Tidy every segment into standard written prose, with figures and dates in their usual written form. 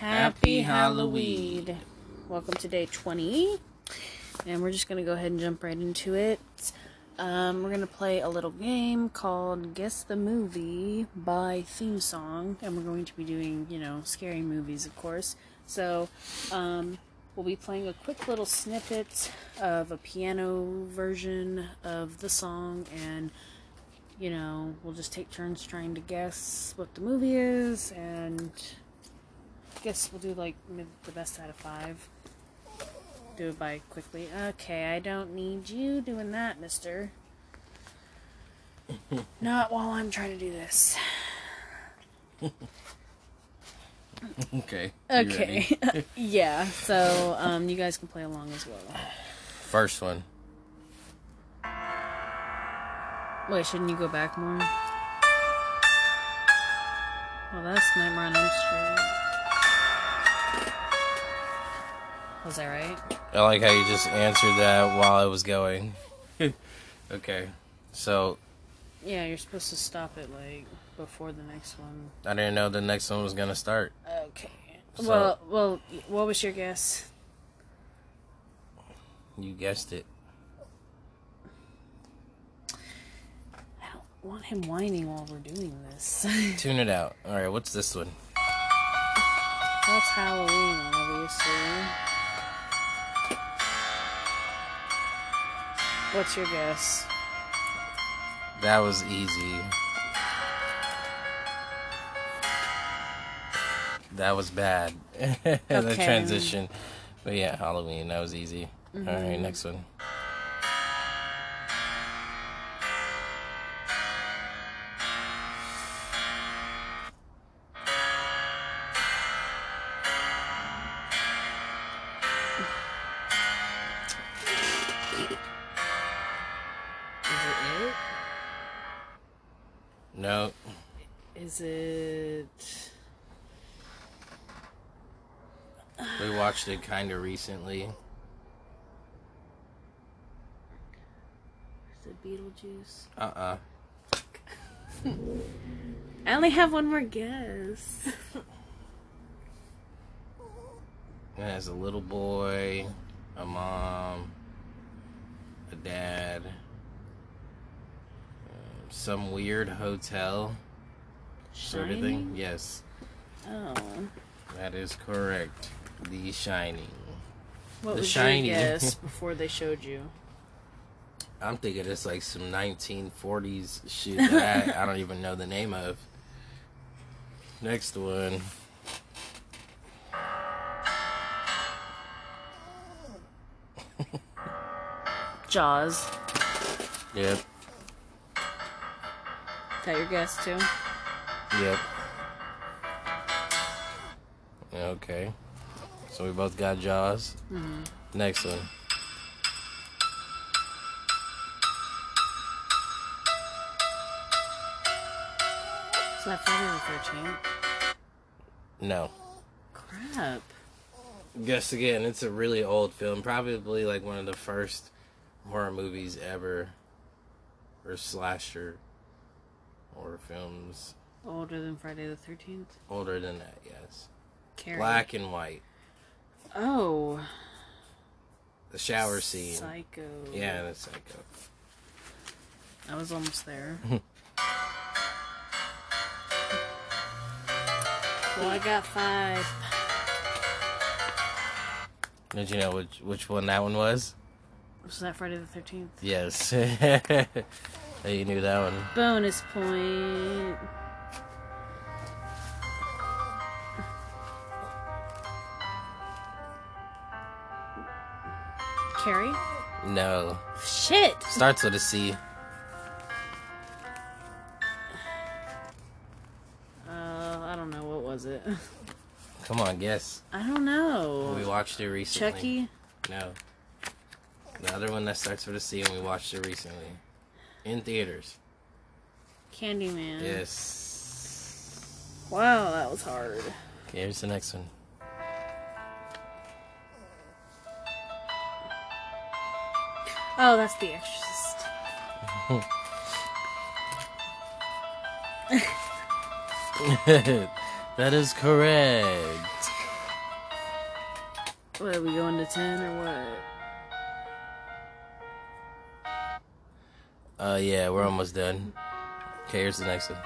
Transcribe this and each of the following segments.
Happy Halloween. Welcome to day 20, and we're just going to go ahead and jump right into it. We're going to play a little game called Guess the Movie by Theme Song, and we're going to be doing, you know, scary movies, of course. So, we'll be playing a quick little snippet of a piano version of the song, and, you know, we'll just take turns trying to guess what the movie is, and I guess we'll do like the best out of 5. Do it by quickly. Okay, I don't need you doing that, mister. Not while I'm trying to do this. Okay. Okay. Yeah, so you guys can play along as well. First one. Wait, shouldn't you go back more? Well, that's Nightmare on Elm Street. Was that right? I like how you just answered that while I was going. Okay. So. Yeah, you're supposed to stop it, like, before the next one. I didn't know the next one was going to start. Okay. So, well, what was your guess? You guessed it. I don't want him whining while we're doing this. Tune it out. Alright, what's this one? That's Halloween, obviously. What's your guess? That was easy. That was bad. Okay. The transition. But yeah, Halloween. That was easy. Mm-hmm. All right, next one. No. Is it... We watched it kind of recently. Is it Beetlejuice? I only have one more guess. There's a little boy, a mom, a dad... some weird hotel sort of thing. Yes. Oh. That is correct. The Shining. What was your guess before they showed you? I'm thinking it's like some 1940s shit that I don't even know the name of. Next one. Jaws. Yep. Is that your guess, too? Yep. Okay. So we both got Jaws. Mm-hmm. Next one. Is that Friday the 13th? No. Crap. Guess again. It's a really old film. Probably like one of the first horror movies ever. Or slasher. Horror films. Older than Friday the 13th? Older than that, yes. Carrie. Black and white. Oh. The shower scene. Psycho. Yeah, that's Psycho. I was almost there. Well, I got 5. Did you know which one that one was? Was that Friday the 13th? Yes. You knew that one. Bonus point. Carrie? No. Shit! Starts with a C. I don't know. What was it? Come on, guess. I don't know. We watched it recently. Chucky? No. The other one that starts with a C, and we watched it recently. In theaters. Candyman. Yes. Wow, that was hard. Okay, here's the next one. Oh, that's The Exorcist. That is correct. What, are we going to 10 or what? Yeah, we're almost done. Okay, here's the next one.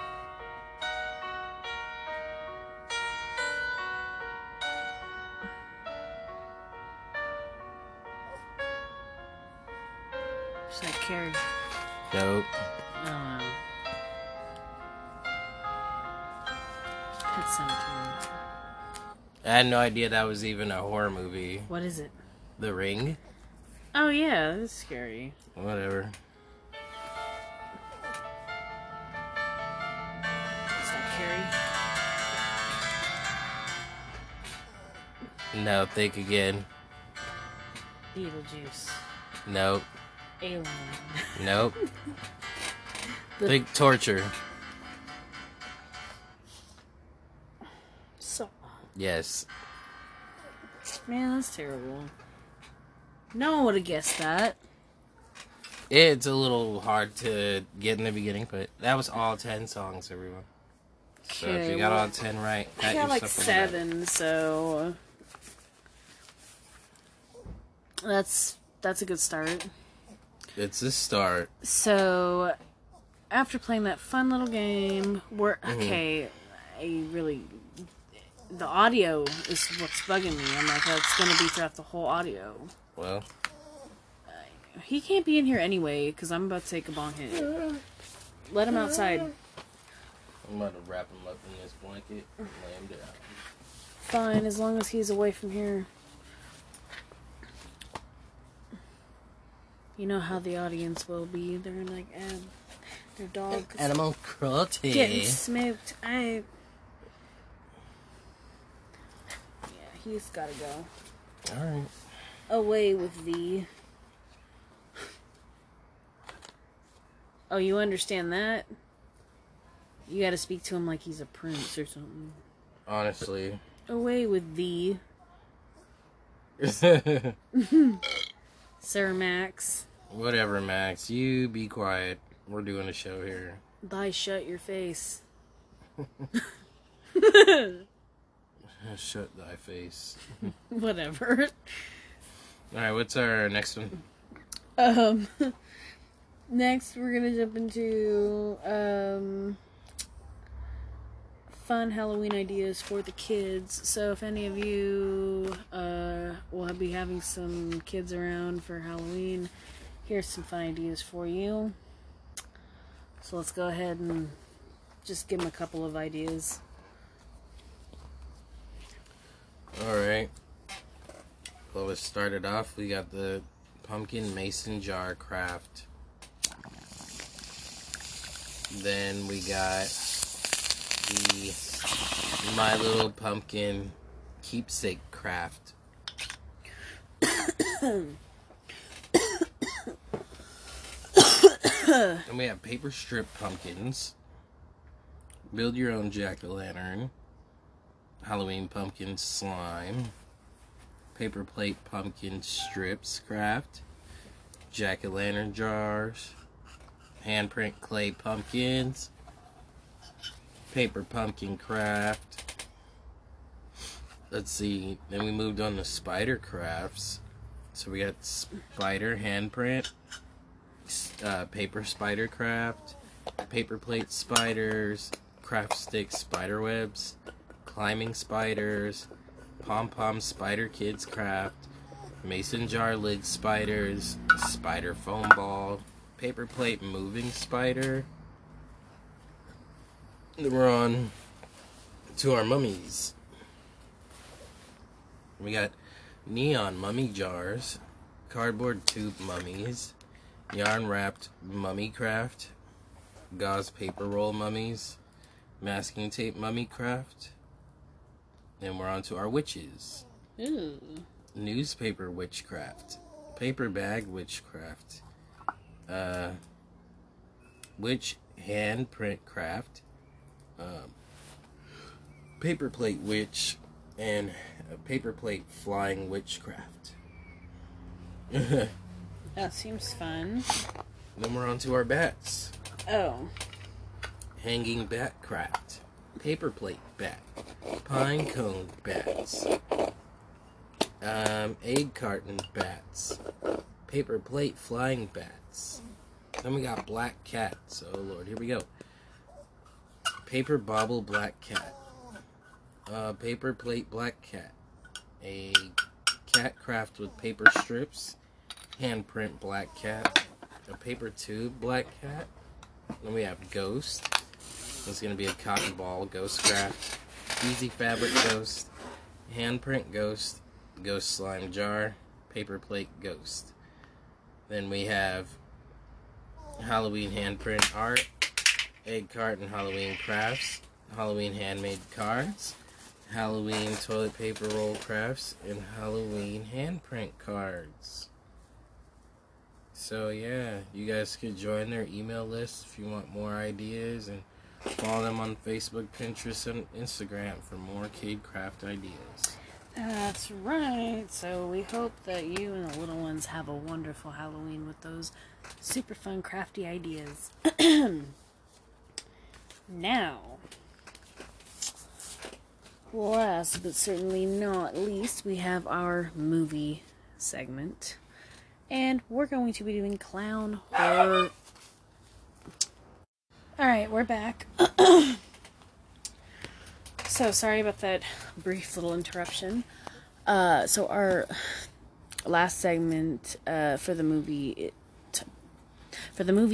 It's like Carrie. Nope. I don't know. Pet Sematary. I had no idea that was even a horror movie. What is it? The Ring? Oh yeah, that's scary. Whatever. Is that Carrie? No, think again. Beetlejuice. Nope. Alien. Nope. Think torture. Yes. Man, that's terrible. No one would have guessed that. It's a little hard to get in the beginning, but that was all 10 songs, everyone. So if you got all 10 right, I got like 7, so that's a good start. It's a start. So after playing that fun little game, we're okay. The audio is what's bugging me. I'm like, that's going to be throughout the whole audio. Well. He can't be in here anyway, because I'm about to take a bong hit. Let him outside. I'm about to wrap him up in this blanket and lay him down. Fine, as long as he's away from here. You know how the audience will be. They're like, their dog's animal cruelty. Getting smoked. He's gotta go. Alright. Away with thee. Oh, you understand that? You gotta speak to him like he's a prince or something. Honestly. Away with thee. Sir Max. Whatever, Max. You be quiet. We're doing a show here. Thy shut your face. Shut thy face. Whatever. Alright, what's our next one? Next we're gonna jump into fun Halloween ideas for the kids. So if any of you will be having some kids around for Halloween, here's some fun ideas for you. So let's go ahead and just give them a couple of ideas. Alright, well, let's start it off. We got the pumpkin mason jar craft. Then we got the My Little Pumpkin keepsake craft. Then we have paper strip pumpkins. Build your own jack-o'-lantern. Halloween pumpkin slime, paper plate pumpkin strips craft, jack-o'-lantern jars, handprint clay pumpkins, paper pumpkin craft. Let's see, then we moved on to spider crafts. So we got spider handprint, paper spider craft, paper plate spiders, craft stick spider webs, climbing spiders, pom-pom spider kids craft, mason jar lid spiders, spider foam ball, paper plate moving spider. We're on to our mummies. We got neon mummy jars, cardboard tube mummies, yarn wrapped mummy craft, gauze paper roll mummies, masking tape mummy craft. Then we're on to our witches. Ooh. Newspaper witchcraft. Paper bag witchcraft. Witch handprint craft. Paper plate witch. And a paper plate flying witchcraft. That seems fun. Then we're on to our bats. Oh. Hanging bat craft. Paper plate bat, pine cone bats, egg carton bats, paper plate flying bats. Then we got black cats. Oh lord, here we go. Paper bobble black cat, paper plate black cat, a cat craft with paper strips, handprint black cat, a paper tube black cat. Then we have ghost. It's gonna be a cotton ball ghost craft, easy fabric ghost, handprint ghost, ghost slime jar, paper plate ghost. Then we have Halloween handprint art, egg carton Halloween crafts, Halloween handmade cards, Halloween toilet paper roll crafts, and Halloween handprint cards. So yeah, you guys could join their email list if you want more ideas, and follow them on Facebook, Pinterest, and Instagram for more kid craft ideas. That's right. So we hope that you and the little ones have a wonderful Halloween with those super fun crafty ideas. Now, last but certainly not least, we have our movie segment. And we're going to be doing clown horror. Alright, we're back. So, sorry about that brief little interruption. So, our last segment for the movie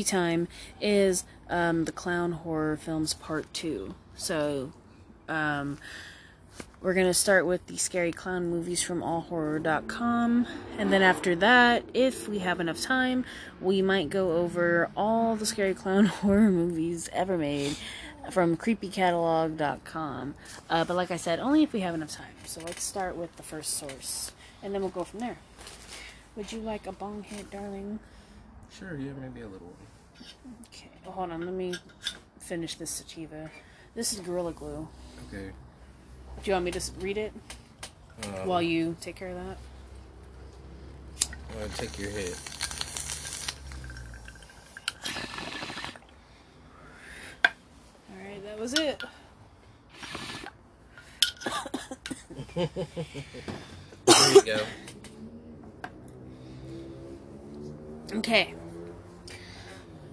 time is the clown horror films part 2. So, we're going to start with the scary clown movies from allhorror.com. And then after that, if we have enough time, we might go over all the scary clown horror movies ever made from creepycatalog.com. But like I said, only if we have enough time. So let's start with the first source. And then we'll go from there. Would you like a bong hit, darling? Sure, yeah, maybe a little one. Okay, well, hold on. Let me finish this sativa. This is Gorilla Glue. Okay. Do you want me to read it while you take care of that? I'll take your hit. Alright, that was it. There you go. Okay.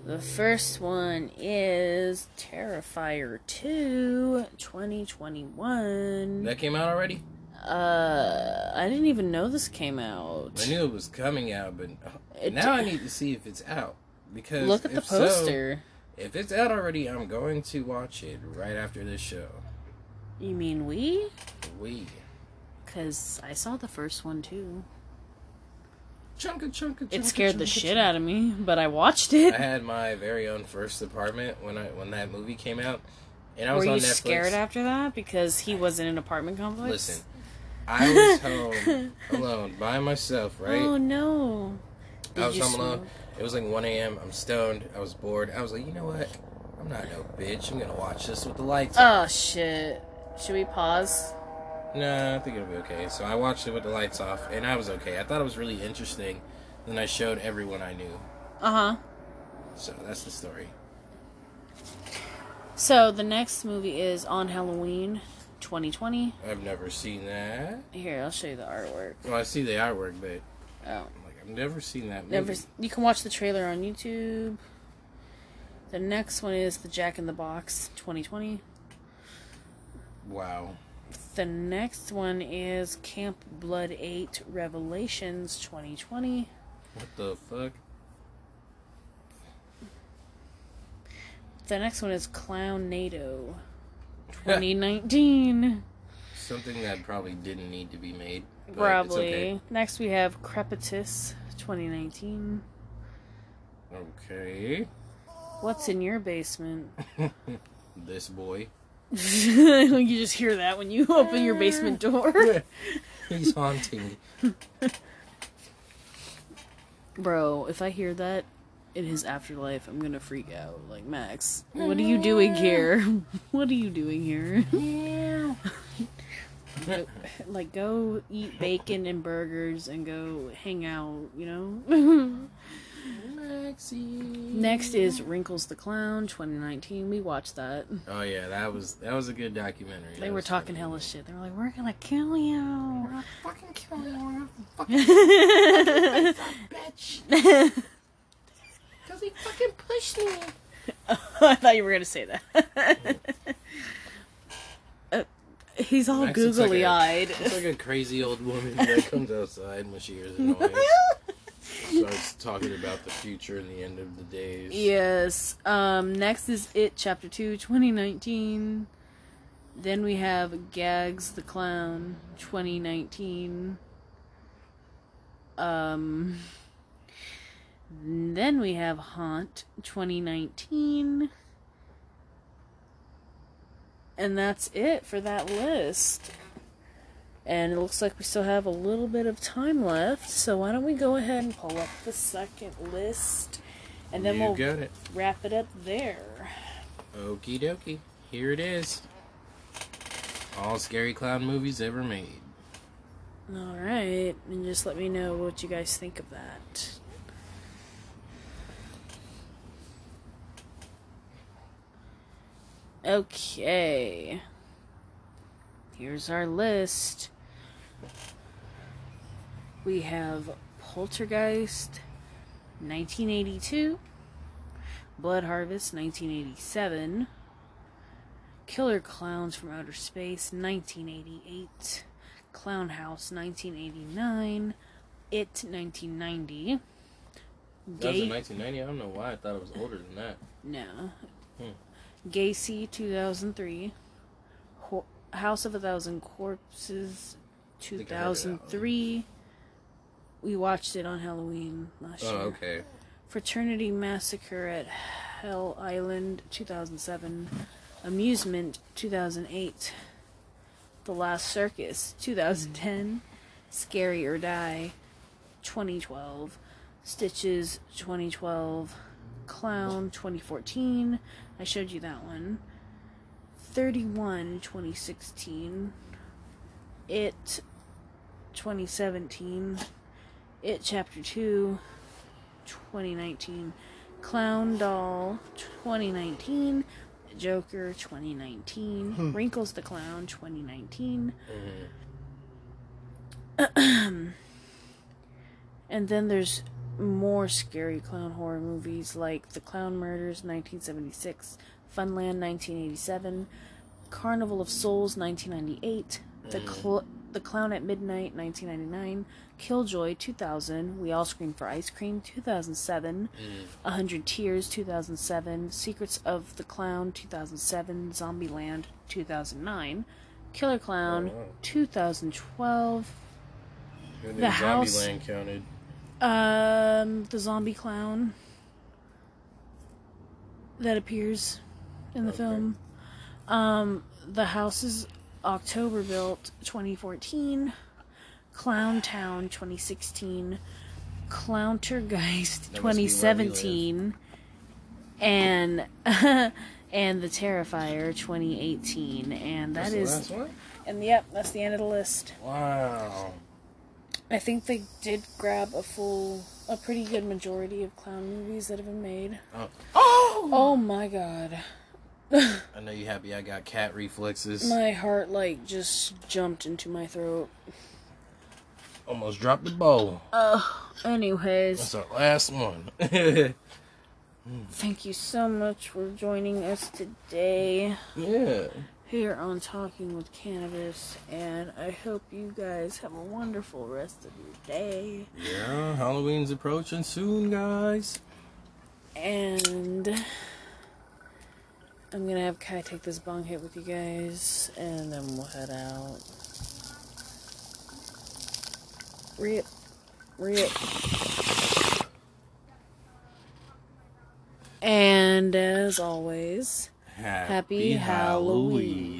The first one is Terrifier 2, 2021. That came out already? I didn't even know this came out. I knew it was coming out, but now I need to see if it's out. Because look at the poster. So, if it's out already, I'm going to watch it right after this show. You mean we? We. Because I saw the first one, too. It scared the shit out of me, but I watched it. I had my very own first apartment when that movie came out, and I was on Netflix. Were you scared after that because he wasn't in an apartment complex? Listen, I was home alone by myself, right? Oh no! I was home alone. It was like 1 a.m. I'm stoned. I was bored. I was like, you know what? I'm not no bitch. I'm gonna watch this with the lights on. Oh shit! Should we pause? No, I think it'll be okay. So I watched it with the lights off, and I was okay. I thought it was really interesting. Then I showed everyone I knew. Uh-huh. So that's the story. So the next movie is On Halloween 2020. I've never seen that. Here, I'll show you the artwork. Well, I see the artwork, but I've never seen that movie. You can watch the trailer on YouTube. The next one is The Jack in the Box 2020. Wow. The next one is Camp Blood 8 Revelations 2020. What the fuck? The next one is Clown NATO 2019. Something that probably didn't need to be made. Probably. Okay. Next we have Crepitus 2019. Okay. What's in your basement? This boy. You just hear that when you open your basement door. He's haunting. Bro, if I hear that in his afterlife, I'm gonna freak out. Like, Max, what are you doing here? What are you doing here? Like, go eat bacon and burgers and go hang out, you know? Lexi. Next is Wrinkles the Clown, 2019. We watched that. Oh yeah, that was a good documentary. They were talking hella shit. They were like, "We're gonna kill you. We're gonna fucking kill you. We're gonna fucking bitch." Because he fucking pushed me. Oh, I thought you were gonna say that. He's all googly-eyed. It's like a crazy old woman that comes outside when she hears a noise. Starts talking about the future and the end of the days. Yes. Next is It, Chapter 2, 2019. Then we have Gags the Clown, 2019. Then we have Haunt, 2019. And that's it for that list. And it looks like we still have a little bit of time left. So why don't we go ahead and pull up the second list. And then we'll wrap it up there. Okie dokie. Here it is. All scary clown movies ever made. Alright. And just let me know what you guys think of that. Okay, here's our list. We have Poltergeist, 1982, Blood Harvest, 1987, Killer Klowns from Outer Space, 1988, Clown House, 1989, It, 1990. That was in 1990? I don't know why I thought it was older than that. No. Gacy, 2003. House of a Thousand Corpses, 2003. We watched it on Halloween last year. Oh, okay. Fraternity Massacre at Hell Island, 2007. Amusement, 2008. The Last Circus, 2010. Scary or Die, 2012. Stitches, 2012. Clown, 2014. I showed you that one. 31, 2016. It, 2017. It Chapter 2, 2019. Clown Doll, 2019. Joker, 2019. Wrinkles the Clown, 2019. And then there's more scary clown horror movies like The Clown Murders, 1976, Funland, 1987, Carnival of Souls, 1998, The Clown at Midnight, 1999, Killjoy, 2000, We All Scream for Ice Cream, 2007, 100 Tears, 2007, Secrets of the Clown, 2007, Zombieland, 2009, Killer Clown, 2012, The House... Zombieland counted. The zombie clown that appears in the film. The House is October Built, 2014. Clown Town, 2016. Clowntergeist, 2017. And The Terrifier, 2018. And that's the last one? And yep, that's the end of the list. Wow. I think they did grab a pretty good majority of clown movies that have been made. Oh my god. I know you're happy I got cat reflexes. My heart, just jumped into my throat. Almost dropped the bowl. Anyways. That's our last one. Thank you so much for joining us today. Yeah. Here on Talking with Cannabis, and I hope you guys have a wonderful rest of your day. Yeah, Halloween's approaching soon, guys. And I'm gonna have Kai take this bong hit with you guys, and then we'll head out. Rip. And as always... Happy Halloween.